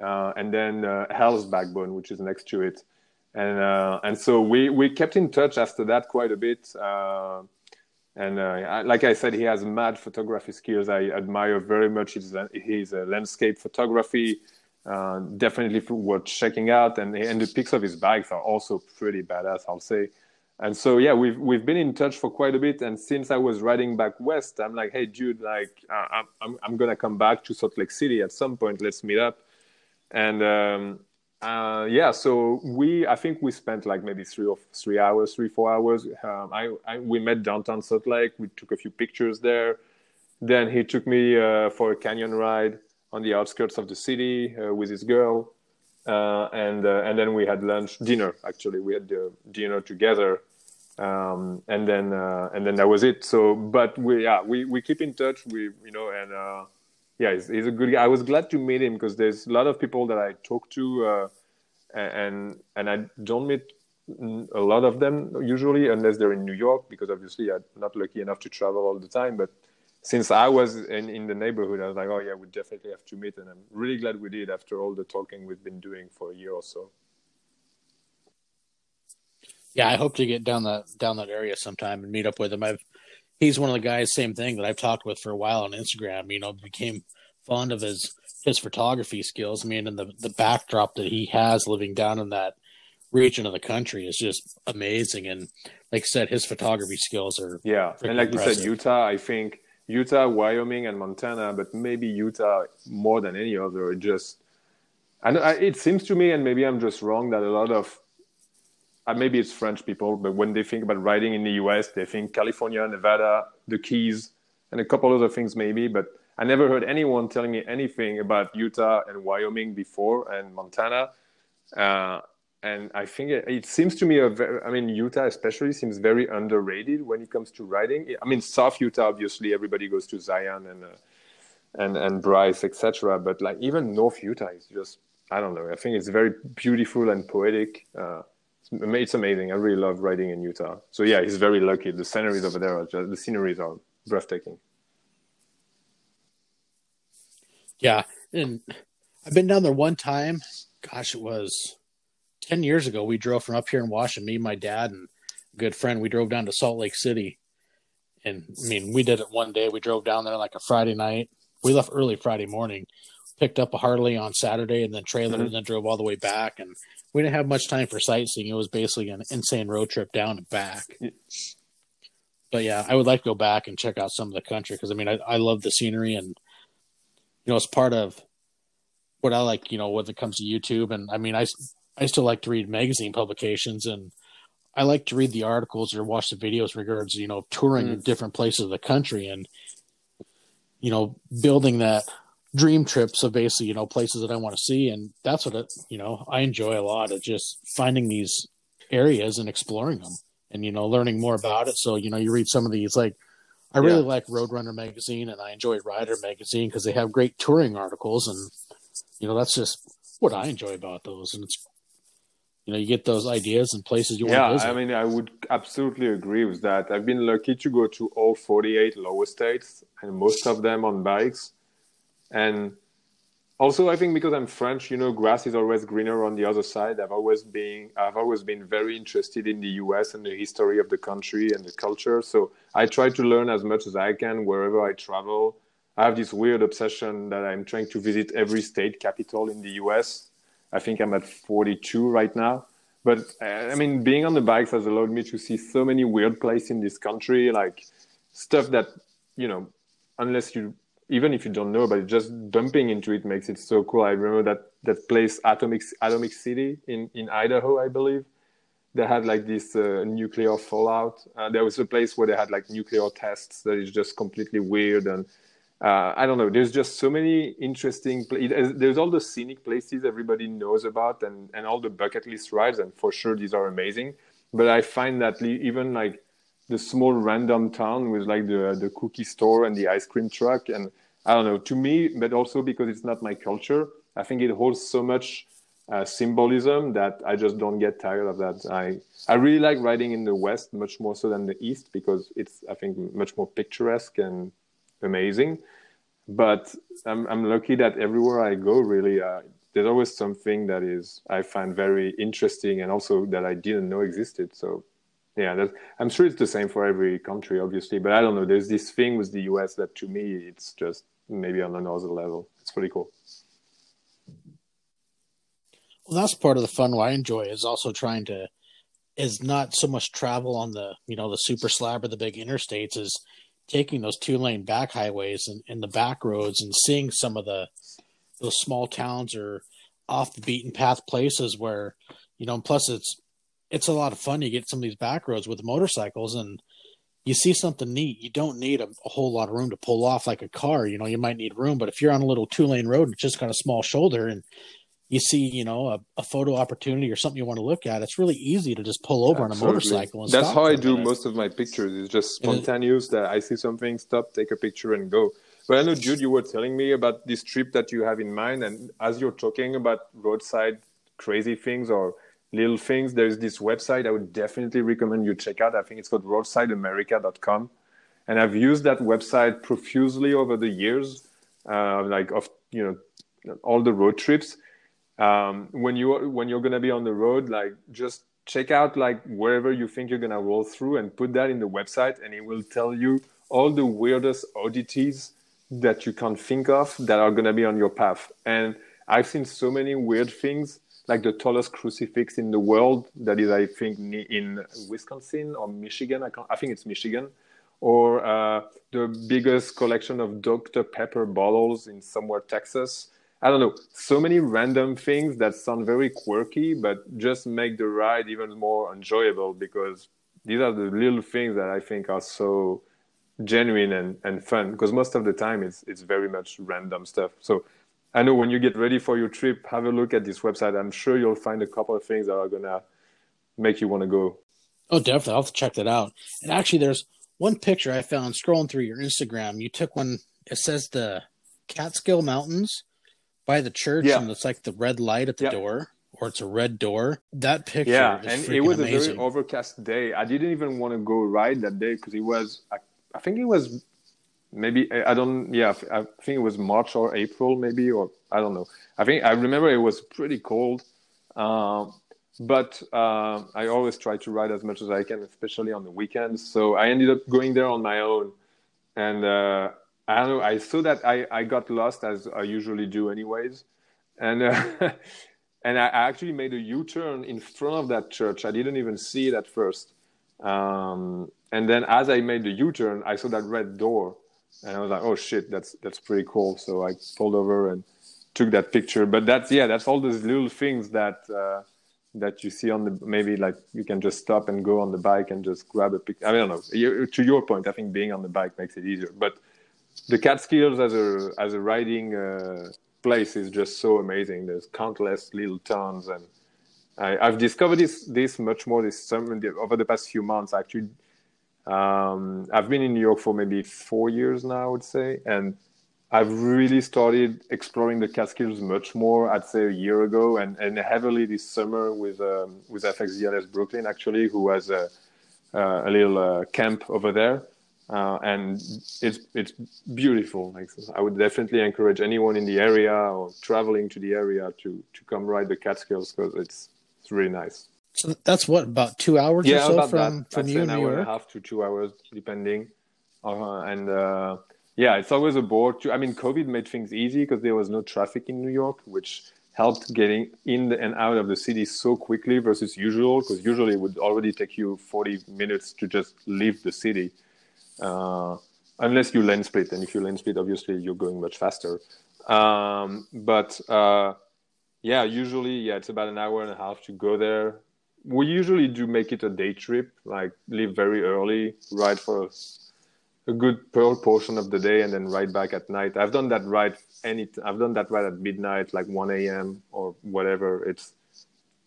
uh, and then uh, Hell's Backbone, which is next to it." And uh, and so we we kept in touch after that quite a bit. Uh, And uh, like I said, he has mad photography skills. I admire very much his, his uh, landscape photography. Uh, definitely worth checking out. And and the pics of his bikes are also pretty badass, I'll say. And so, yeah, we've we've been in touch for quite a bit. And since I was riding back west, I'm like, "Hey, dude, like uh, I'm I'm gonna come back to Salt Lake City at some point. Let's meet up." And um, uh, yeah, so we I think we spent like maybe three or three hours, three four hours. Um, I, I we met downtown Salt Lake. We took a few pictures there. Then he took me uh, for a canyon ride on the outskirts of the city uh, with his girl, uh, and uh, and then we had lunch, dinner. Actually, we had uh, dinner together, um, and then uh, and then that was it. So, but we yeah we, we keep in touch. We you know and. Uh, Yeah, he's, he's a good guy. I was glad to meet him because there's a lot of people that I talk to, uh, and and I don't meet a lot of them usually unless they're in New York, because obviously I'm not lucky enough to travel all the time. But since I was in, in the neighborhood, I was like, "Oh yeah, we definitely have to meet." And I'm really glad we did after all the talking we've been doing for a year or so. Yeah, I hope to get down that down that area sometime and meet up with him. I've He's one of the guys, same thing, that I've talked with for a while on Instagram, you know, became fond of his, his photography skills. I mean, and the, the backdrop that he has living down in that region of the country is just amazing. And like I said, his photography skills are yeah. And like impressive. You said, Utah, I think Utah, Wyoming, and Montana, but maybe Utah more than any other. It just, I know, it seems to me, and maybe I'm just wrong, that a lot of Uh, maybe it's French people, but when they think about riding in the U S, they think California, Nevada, the Keys, and a couple other things maybe. But I never heard anyone telling me anything about Utah and Wyoming before, and Montana. Uh, And I think it, it seems to me, a very, I mean, Utah especially seems very underrated when it comes to riding. I mean, South Utah, obviously, everybody goes to Zion and uh, and and Bryce, et cetera. But like even North Utah is just, I don't know. I think it's very beautiful and poetic. Uh, it's, it's amazing. I really love riding in Utah. So yeah, he's very lucky. The sceneries over there, are just, the sceneries are breathtaking. Yeah, and I've been down there one time. Gosh, it was ten years ago. We drove from up here in Washington, me, my dad, and a good friend. We drove down to Salt Lake City. And, I mean, we did it one day. We drove down there like a Friday night. We left early Friday morning, picked up a Harley on Saturday, and then trailered, mm-hmm. and then drove all the way back. And we didn't have much time for sightseeing. It was basically an insane road trip down and back. Yeah. But, yeah, I would like to go back and check out some of the country because, I mean, I, I love the scenery. And, you know, it's part of what I like, you know, when it comes to YouTube. And, I mean, I – I still like to read magazine publications, and I like to read the articles or watch the videos regards, you know, touring mm. different places of the country and, you know, building that dream trip. So basically, you know, places that I want to see. And that's what, it, you know, I enjoy a lot of just finding these areas and exploring them and, you know, learning more about it. So, you know, you read some of these, like, I really yeah. like Roadrunner magazine, and I enjoy Rider magazine because they have great touring articles. And, you know, that's just what I enjoy about those. And it's, you know, you get those ideas and places you yeah, want to visit. Yeah, I mean, I would absolutely agree with that. I've been lucky to go to all forty-eight lower states, and most of them on bikes. And also, I think because I'm French, you know, grass is always greener on the other side. I've always been, I've always been very interested in the U S and the history of the country and the culture. So I try to learn as much as I can wherever I travel. I have this weird obsession that I'm trying to visit every state capital in the U S I think I'm at forty-two right now. But, uh, I mean, being on the bikes has allowed me to see so many weird places in this country, like stuff that, you know, unless you, even if you don't know about it, just bumping into it makes it so cool. I remember that, that place, Atomic Atomic City in, in Idaho, I believe. They had, like, this uh, nuclear fallout. Uh, there was a place where they had, like, nuclear tests that is just completely weird and... Uh, I don't know. There's just so many interesting places. There's all the scenic places everybody knows about and, and all the bucket list rides. And for sure, these are amazing. But I find that even like the small random town with like the, the cookie store and the ice cream truck. And I don't know, to me, but also because it's not my culture, I think it holds so much uh, symbolism that I just don't get tired of that. I, I really like riding in the West much more so than the East because it's, I think, much more picturesque and amazing. But I'm I'm lucky that everywhere I go, really, uh, there's always something that is I find very interesting and also that I didn't know existed. So, yeah, that's, I'm sure it's the same for every country, obviously. But I don't know. There's this thing with the U S that, to me, it's just maybe on another level. It's pretty cool. Well, that's part of the fun. What I enjoy is also trying to is not so much travel on the you know the super slab or the big interstates is. Taking those two lane back highways and, and the back roads and seeing some of the those small towns or off the beaten path places where, you know, and plus it's, it's a lot of fun. You get some of these back roads with motorcycles and you see something neat. You don't need a, a whole lot of room to pull off like a car, you know, you might need room, but if you're on a little two lane road and it's just got a small shoulder and you see, you know, a, a photo opportunity or something you want to look at, it's really easy to just pull over Absolutely. on a motorcycle. And That's stop how I do minute. most of my pictures. It's just spontaneous it, that I see something, stop, take a picture and go. But I know, Jude, you were telling me about this trip that you have in mind. And as you're talking about roadside crazy things or little things, there's this website I would definitely recommend you check out. I think it's called roadside america dot com. And I've used that website profusely over the years, uh, like of, you know, all the road trips. Um, when you, when you're going to be on the road, like just check out, like wherever you think you're going to roll through and put that in the website. And it will tell you all the weirdest oddities that you can think of that are going to be on your path. And I've seen so many weird things, like the tallest crucifix in the world. That is, I think, in Wisconsin or Michigan. I can't, I think it's Michigan. Or, uh, the biggest collection of Doctor Pepper bottles in somewhere, Texas. I don't know, so many random things that sound very quirky, but just make the ride even more enjoyable because these are the little things that I think are so genuine and, and fun because most of the time it's it's very much random stuff. So I know when you get ready for your trip, have a look at this website. I'm sure you'll find a couple of things that are going to make you want to go. Oh, definitely. I'll have to check that out. And actually, there's one picture I found scrolling through your Instagram. You took one. It says the Catskill Mountains by the church, yeah. and it's like the red light at the yeah. door, or it's a red door. That picture yeah, is freaking amazing. Yeah, and it was amazing. A very overcast day. I didn't even want to go ride that day because it was, I, I think it was maybe, I don't, yeah, I think it was March or April maybe, or I don't know. I think, I remember it was pretty cold. Um, uh, But uh, I always try to ride as much as I can, especially on the weekends. So I ended up going there on my own. And uh, I don't know, I saw that I, I got lost, as I usually do anyways. And uh, and I actually made a U-turn in front of that church. I didn't even see it at first. Um, and then as I made the U-turn, I saw that red door. And I was like, oh, shit, that's that's pretty cool. So I pulled over and took that picture. But that's, yeah, that's all those little things that... Uh, that you see on the, maybe like you can just stop and go on the bike and just grab a picture. I don't know. You, to your point, I think being on the bike makes it easier. But the Catskills as a as a riding uh, place is just so amazing. There's countless little towns, and I, I've discovered this this much more this summer over the past few months. Actually, um, I've been in New York for maybe four years now, I would say, and I've really started exploring the Catskills much more, I'd say a year ago, and, and heavily this summer with um, with F X D L S Brooklyn, actually, who has a, uh, a little uh, camp over there. Uh, and it's it's beautiful. Like, I would definitely encourage anyone in the area or traveling to the area to, to come ride the Catskills because it's, it's really nice. So that's what, about two hours yeah, or so about from, that. from you in New York? Yeah, an hour and a half to two hours, depending. Uh, and... Uh, Yeah, it's always a bore. To, I mean, COVID made things easy because there was no traffic in New York, which helped getting in and out of the city so quickly versus usual, because usually it would already take you forty minutes to just leave the city, uh, unless you lane split. And if you lane split, obviously, you're going much faster. Um, but, uh, yeah, usually, yeah, it's about an hour and a half to go there. We usually do make it a day trip, like leave very early, ride for a good portion of the day and then ride back at night. I've done that ride any. I've done that ride at midnight, like one a.m. or whatever. It's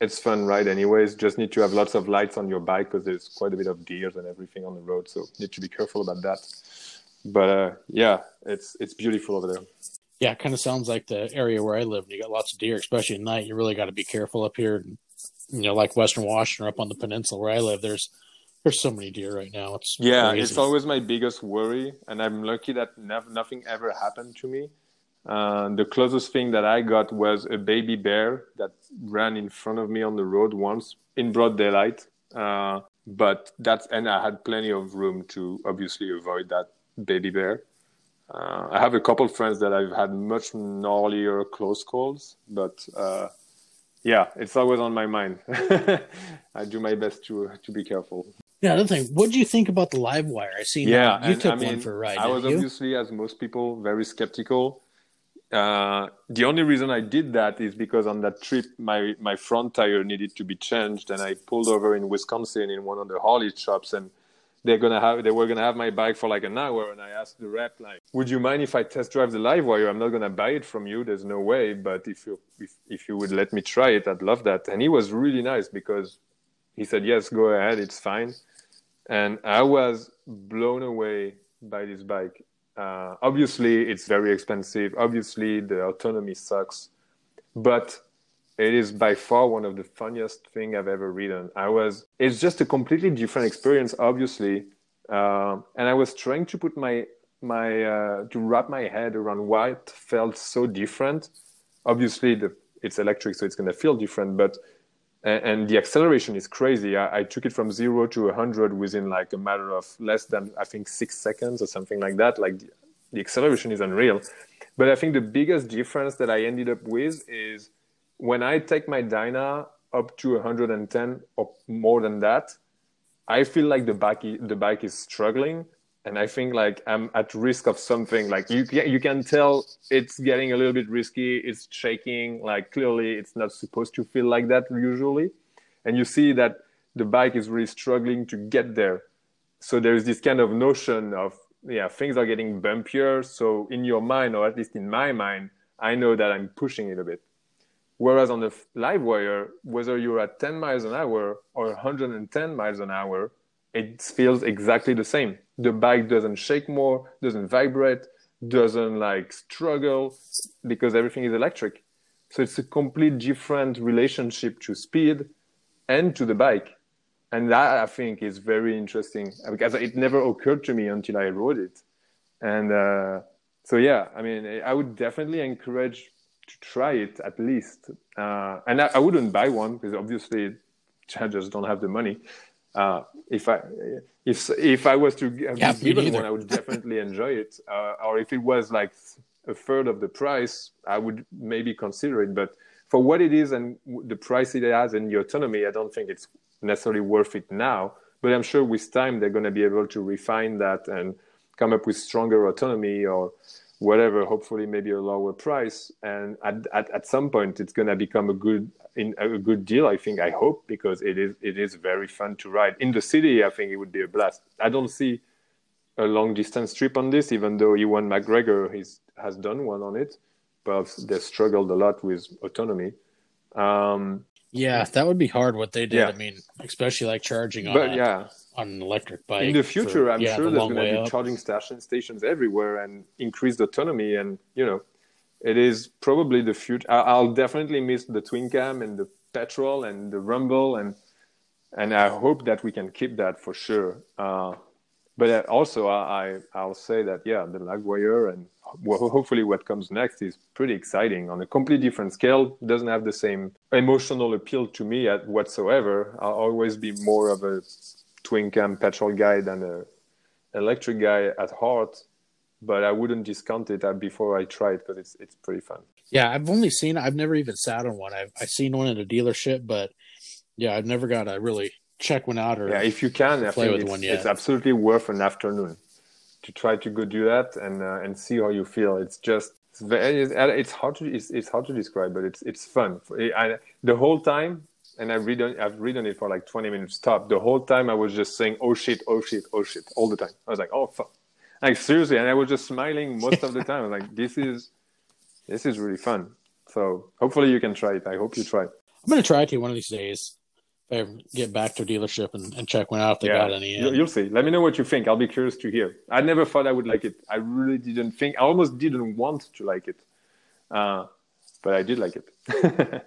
it's fun ride anyways. Just need to have lots of lights on your bike because there's quite a bit of deers and everything on the road. So need to be careful about that. But uh, yeah, it's it's beautiful over there. Yeah, it kind of sounds like the area where I live. You got lots of deer, especially at night. You really got to be careful up here. You know, like Western Washington or up on the peninsula where I live, there's. There's so many deer right now. It's yeah, crazy. It's always my biggest worry, and I'm lucky that nev- nothing ever happened to me. Uh, the closest thing that I got was a baby bear that ran in front of me on the road once in broad daylight. Uh, but that's and I had plenty of room to obviously avoid that baby bear. Uh, I have a couple of friends that I've had much gnarlier close calls, but. Uh, Yeah, it's always on my mind. I do my best to to be careful. Yeah, another thing. What do you think about the LiveWire? I see. Yeah, you, you took I mean, one for a ride. I was you? obviously, as most people, very skeptical. Uh, the only reason I did that is because on that trip, my my front tire needed to be changed, and I pulled over in Wisconsin in one of the Harley shops, and they're gonna have they were gonna have my bike for like an hour, and I asked the rep, like, would you mind if I test drive the LiveWire? I'm not gonna buy it from you, there's no way, but if you if, if you would let me try it, I'd love that. And he was really nice because he said, yes, go ahead, it's fine. And I was blown away by this bike. Uh, obviously it's very expensive, obviously the autonomy sucks, but it is by far one of the funniest thing I've ever ridden. I was, it's just a completely different experience, obviously. Uh, and I was trying to put my, my, uh, to wrap my head around why it felt so different. Obviously the, it's electric, so it's going to feel different, but, and, and the acceleration is crazy. I, I took it from zero to a hundred within like a matter of less than, I think six seconds or something like that. Like the, the acceleration is unreal. But I think the biggest difference that I ended up with is, when I take my Dyna up to one hundred ten or more than that, I feel like the bike the bike is struggling, and I think like I'm at risk of something. Like you can, you can tell it's getting a little bit risky. It's shaking. Like clearly, it's not supposed to feel like that usually, and you see that the bike is really struggling to get there. So there is this kind of notion of yeah, things are getting bumpier. So in your mind, or at least in my mind, I know that I'm pushing it a bit. Whereas on the live wire, whether you're at ten miles an hour or one hundred ten miles an hour, it feels exactly the same. The bike doesn't shake more, doesn't vibrate, doesn't like struggle, because everything is electric. So it's a complete different relationship to speed and to the bike. And that, I think, is very interesting, because it never occurred to me until I rode it. And uh, so, yeah, I mean, I would definitely encourage to try it at least. Uh, and I, I wouldn't buy one, because obviously I just don't have the money. Uh, if I if if I was to have yeah, given one, either. I would definitely enjoy it. Uh, or if it was like a third of the price, I would maybe consider it. But for what it is and the price it has and the autonomy, I don't think it's necessarily worth it now. But I'm sure with time they're going to be able to refine that and come up with stronger autonomy or whatever, hopefully maybe a lower price. And at at, at some point it's going to become a good in a good deal, I think, I hope, because it is it is very fun to ride. In the city, I think it would be a blast. I don't see a long distance trip on this, even though Ewan McGregor he's, has done one on it, but they struggled a lot with autonomy. Um, yeah, that would be hard what they did. Yeah. I mean, especially like charging on but, a, yeah. on an electric bike. In the future, for, I'm yeah, sure the there's going to be up. charging station, stations everywhere and increased autonomy. And, you know, it is probably the future. I'll definitely miss the twin cam and the petrol and the rumble. And and I hope that we can keep that for sure. Uh, but also, I, I'll say that, yeah, the LiveWire and hopefully what comes next is pretty exciting on a completely different scale. Doesn't have the same emotional appeal to me at whatsoever. I'll always be more of a twin cam petrol guy than a electric guy at heart, but I wouldn't discount it before I try it, because it's it's pretty fun. Yeah, I've only seen I've never even sat on one. I've I've seen one at a dealership, but yeah, I've never got to really check one out or yeah, if you can, I play think with it's, one yet. It's absolutely worth an afternoon to try to go do that and uh, and see how you feel. It's just it's, very, it's hard to it's, it's hard to describe, but it's it's fun. I, the whole time. And I've read I've ridden it for like twenty minutes top. The whole time I was just saying, oh shit, oh shit, oh shit, all the time. I was like, oh fuck. Like seriously, and I was just smiling most of the time. I was like, this is this is really fun. So hopefully you can try it. I hope you try it. I'm gonna try it to one of these days. If I ever get back to a dealership and, and check one out if they yeah. got any. And... You'll see. Let me know what you think. I'll be curious to hear. I never thought I would like it. I really didn't think I almost didn't want to like it. Uh, but I did like it.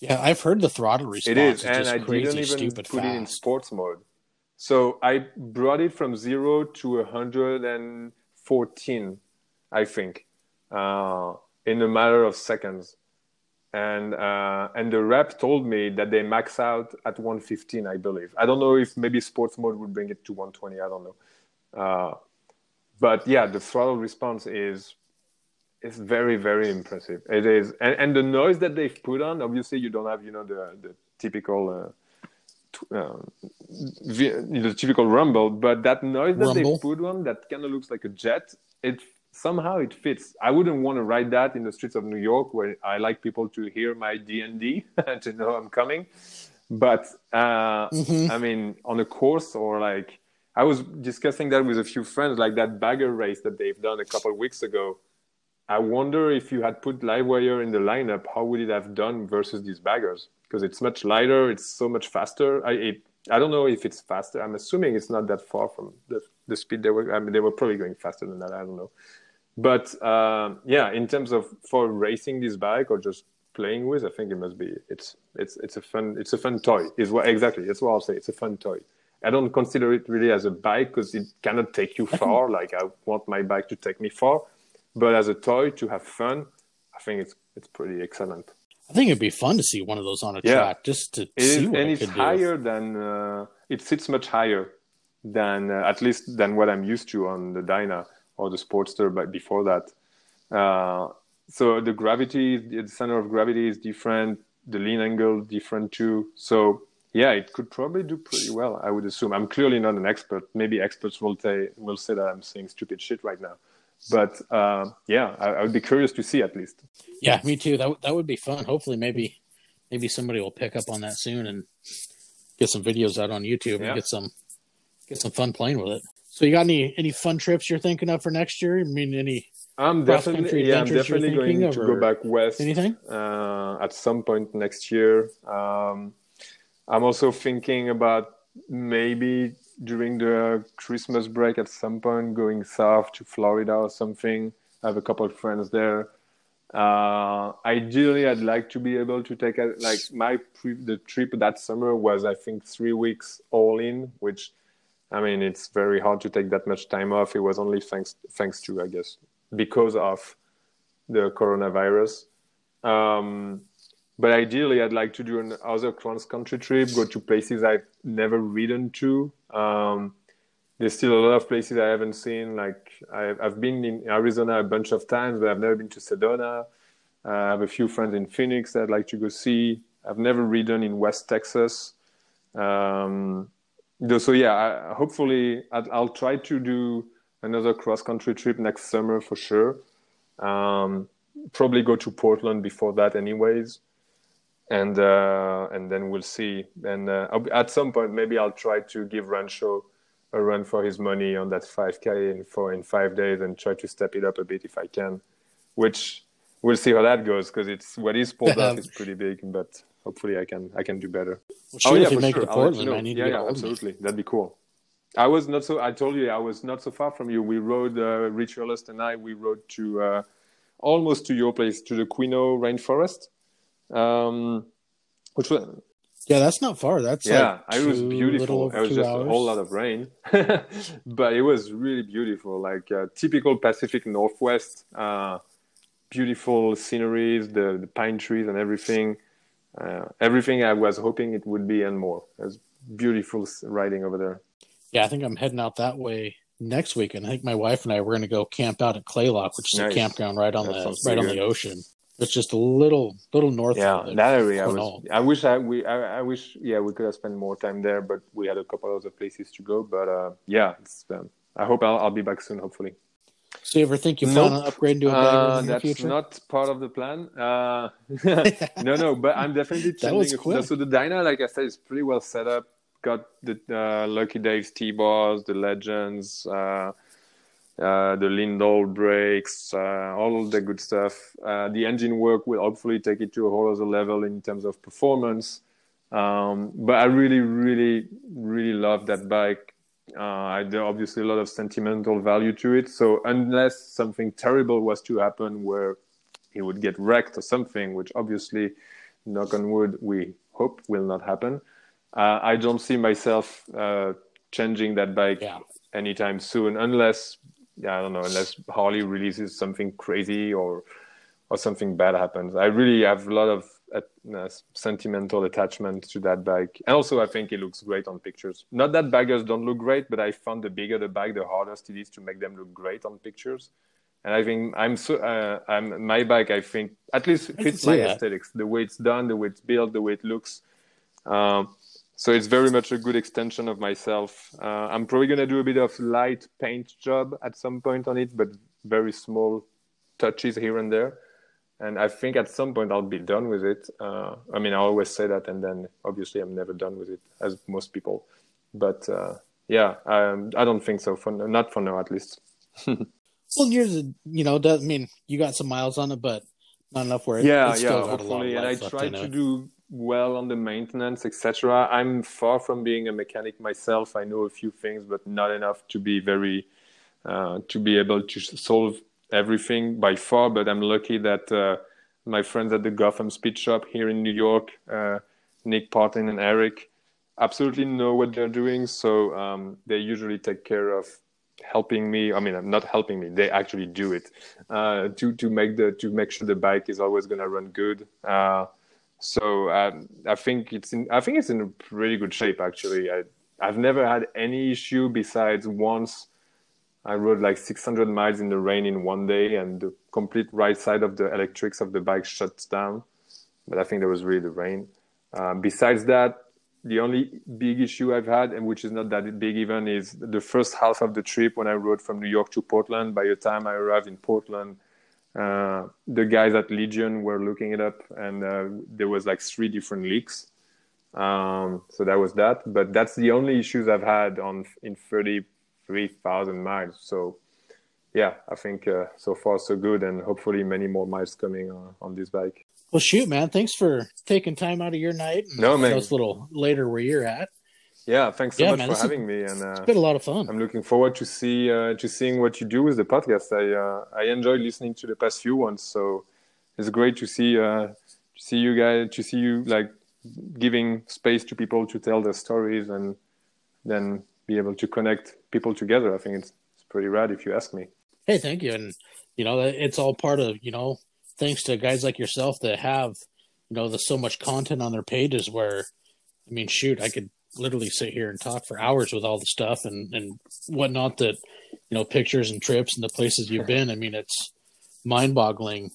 Yeah, I've heard the throttle response. It is, is and just I crazy, didn't even stupid put fast. It in sports mode. So I brought it from zero to one hundred fourteen, I think, uh, in a matter of seconds. And uh, and the rep told me that they max out at one fifteen, I believe. I don't know if maybe sports mode would bring it to one twenty. I don't know. Uh, but yeah, the throttle response is... It's very, very impressive. It is. And, and the noise that they've put on, obviously you don't have, you know, the, the typical uh, t- uh, v- the typical rumble, but that noise that rumble. They put on that kind of looks like a jet, it somehow it fits. I wouldn't want to ride that in the streets of New York where I like people to hear my D N D and to know I'm coming. But, uh, mm-hmm. I mean, on a course or like, I was discussing that with a few friends, like that bagger race that they've done a couple of weeks ago. I wonder if you had put LiveWire in the lineup, how would it have done versus these baggers? Because it's much lighter, it's so much faster. I it, I don't know if it's faster. I'm assuming it's not that far from the, the speed they were. I mean, they were probably going faster than that. I don't know. But um, yeah, in terms of for racing this bike or just playing with, I think it must be. It's it's it's a fun it's a fun toy. Is what exactly? That's what I'll say. It's a fun toy. I don't consider it really as a bike because it cannot take you far. Like I want my bike to take me far. But as a toy to have fun, I think it's it's pretty excellent. I think it'd be fun to see one of those on a yeah. track just to it see is, what and it it's could higher do. Than uh, it sits much higher than uh, at least than what I'm used to on the Dyna or the Sportster. But before that, uh, so the gravity, the center of gravity is different. The lean angle different too. So yeah, it could probably do pretty well. I would assume. I'm clearly not an expert. Maybe experts will say will say that I'm saying stupid shit right now. But uh, yeah, I, I would be curious to see at least. Yeah, me too. That w- that would be fun. Hopefully, maybe maybe somebody will pick up on that soon and get some videos out on YouTube yeah. and get some get some fun playing with it. So, you got any any fun trips you're thinking of for next year? I mean, any I'm definitely, yeah, I'm definitely going to go back west anything? Uh, at some point next year. Um, I'm also thinking about maybe during the Christmas break at some point going south to Florida or something. I have a couple of friends there. Uh, ideally, I'd like to be able to take a, like my pre- the trip that summer was, I think, three weeks all in, which, I mean, it's very hard to take that much time off. It was only thanks thanks to, I guess, because of the coronavirus. Um, but ideally, I'd like to do another cross-country trip, go to places I've never ridden to. Um, There's still a lot of places I haven't seen. Like I've, I've been in Arizona a bunch of times, but I've never been to Sedona. Uh, I have a few friends in Phoenix that I'd like to go see. I've never ridden in West Texas. Um, so yeah, I, hopefully I'll, I'll try to do another cross-country trip next summer for sure. Um, probably go to Portland before that anyways. And uh, and then we'll see. And uh, at some point, maybe I'll try to give Rancho a run for his money on that five K in four in five days and try to step it up a bit if I can, which we'll see how that goes because it's what is pulled up is pretty big, but hopefully I can I can do better. Well, sure, oh yeah, for make sure. Portland, I need yeah, to yeah, absolutely, me. That'd be cool. I was not so. I told you I was not so far from you. We rode uh, Rich Earlest and I. We rode to uh, almost to your place to the Quino Rainforest, um, which was. Yeah, that's not far. That's yeah, like it was beautiful. It was just hours. A whole lot of rain, but it was really beautiful. Like uh, typical Pacific Northwest, uh, beautiful sceneries, the, the pine trees and everything. Uh, everything I was hoping it would be and more. It was beautiful riding over there. Yeah, I think I'm heading out that way next weekend. I think my wife and I were going to go camp out at Claylock, which is nice. A campground right on that the right on good. The ocean. It's just a little, little north. Yeah, of that area. I, was, I wish I we I, I wish yeah we could have spent more time there, but we had a couple other places to go. But uh, yeah, it's, um, I hope I'll, I'll be back soon, hopefully. So you ever think you nope. want to upgrade to a better uh, in the future? That's not part of the plan. Uh, no, no, but I'm definitely changing. So the Dyna, like I said, is pretty well set up. Got the uh, Lucky Dave's T-bars, the Legends. Uh, Uh, the Lindahl brakes, uh, all the good stuff. Uh, the engine work will hopefully take it to a whole other level in terms of performance. Um, but I really, really, really love that bike. Uh, I, there obviously a lot of sentimental value to it. So unless something terrible was to happen where it would get wrecked or something, which obviously, knock on wood, we hope will not happen. Uh, I don't see myself uh, changing that bike yeah. anytime soon, unless... Yeah, I don't know, unless Harley releases something crazy or or something bad happens. I really have a lot of uh, sentimental attachment to that bike. And also, I think it looks great on pictures. Not that baggers don't look great, but I found the bigger the bike, the hardest it is to make them look great on pictures. And I think I'm so, uh, I'm my bike, I think, at least fits my aesthetics. The way it's done, the way it's built, the way it looks. Um, So it's very much a good extension of myself. Uh, I'm probably going to do a bit of light paint job at some point on it, but very small touches here and there. And I think at some point I'll be done with it. Uh, I mean, I always say that, and then obviously I'm never done with it, as most people. But uh, yeah, I, I don't think so. For not for now, at least. Well, here's a, you know, does I mean you got some miles on it, but not enough where it, yeah, it's yeah, still got a lot of life left. And I try to do. Well on the maintenance, et cetera. I'm far from being a mechanic myself. I know a few things, but not enough to be very uh, to be able to solve everything by far. But I'm lucky that uh, my friends at the Gotham Speed Shop here in New York, uh, Nick Partin and Eric, absolutely know what they're doing. So um, they usually take care of helping me. I mean, not helping me. They actually do it uh, to to make the to make sure the bike is always gonna run good. Uh, So um, I think it's in. I think it's in a pretty good shape, actually. I, I've never had any issue besides once I rode like six hundred miles in the rain in one day, and the complete right side of the electrics of the bike shuts down. But I think that was really the rain. Um, besides that, the only big issue I've had, and which is not that big even, is the first half of the trip when I rode from New York to Portland. By the time I arrived in Portland. Uh, the guys at Legion were looking it up, and uh, there was like three different leaks. Um, so that was that. But that's the only issues I've had on in thirty-three thousand miles. So yeah, I think uh, so far so good, and hopefully many more miles coming on, on this bike. Well, shoot, man, thanks for taking time out of your night. And no, man. It's a little later where you're at. Yeah, thanks so yeah, much man, for having a, me. And uh, it's been a lot of fun. I'm looking forward to see uh, to seeing what you do with the podcast. I uh, I enjoyed listening to the past few ones, so it's great to see uh, to see you guys, to see you like giving space to people to tell their stories and then be able to connect people together. I think it's it's pretty rad, if you ask me. Hey, thank you, and you know it's all part of you know thanks to guys like yourself that have you know there's so much content on their pages where I mean shoot I could literally sit here and talk for hours with all the stuff and, and whatnot that, you know, pictures and trips and the places you've been. I mean, it's mind boggling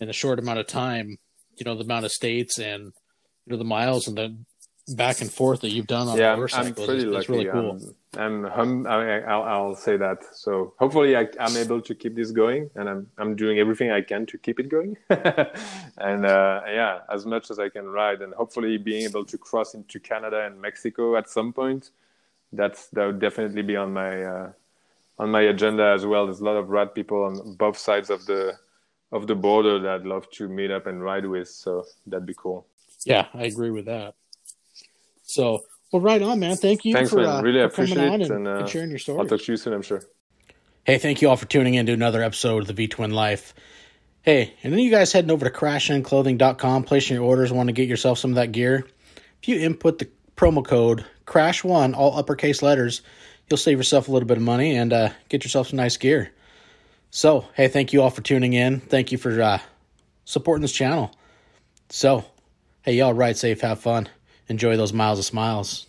in a short amount of time, you know, the amount of states and, you know, the miles and the back and forth that you've done on yeah, motorcycles. I'm pretty it's, lucky. It's really cool. I'm, I'm hum- I, I'll, I'll say that. So hopefully I, I'm able to keep this going, and I'm, I'm doing everything I can to keep it going. and uh, yeah, as much as I can ride, and hopefully being able to cross into Canada and Mexico at some point, that's, that would definitely be on my, uh, on my agenda as well. There's a lot of rad people on both sides of the, of the border that I'd love to meet up and ride with. So that'd be cool. Yeah, I agree with that. So, well, right on, man. Thank you Thanks, for, uh, really for coming on and, and, uh, and sharing your story. I'll talk to you soon, I'm sure. Hey, thank you all for tuning in to another episode of the V-Twin Life. Hey, and then you guys heading over to crash ink clothing dot com, placing your orders, want to get yourself some of that gear. If you input the promo code crash one, all uppercase letters, you'll save yourself a little bit of money and uh, get yourself some nice gear. So, hey, thank you all for tuning in. Thank you for uh, supporting this channel. So, hey, y'all ride safe, have fun. Enjoy those miles of smiles.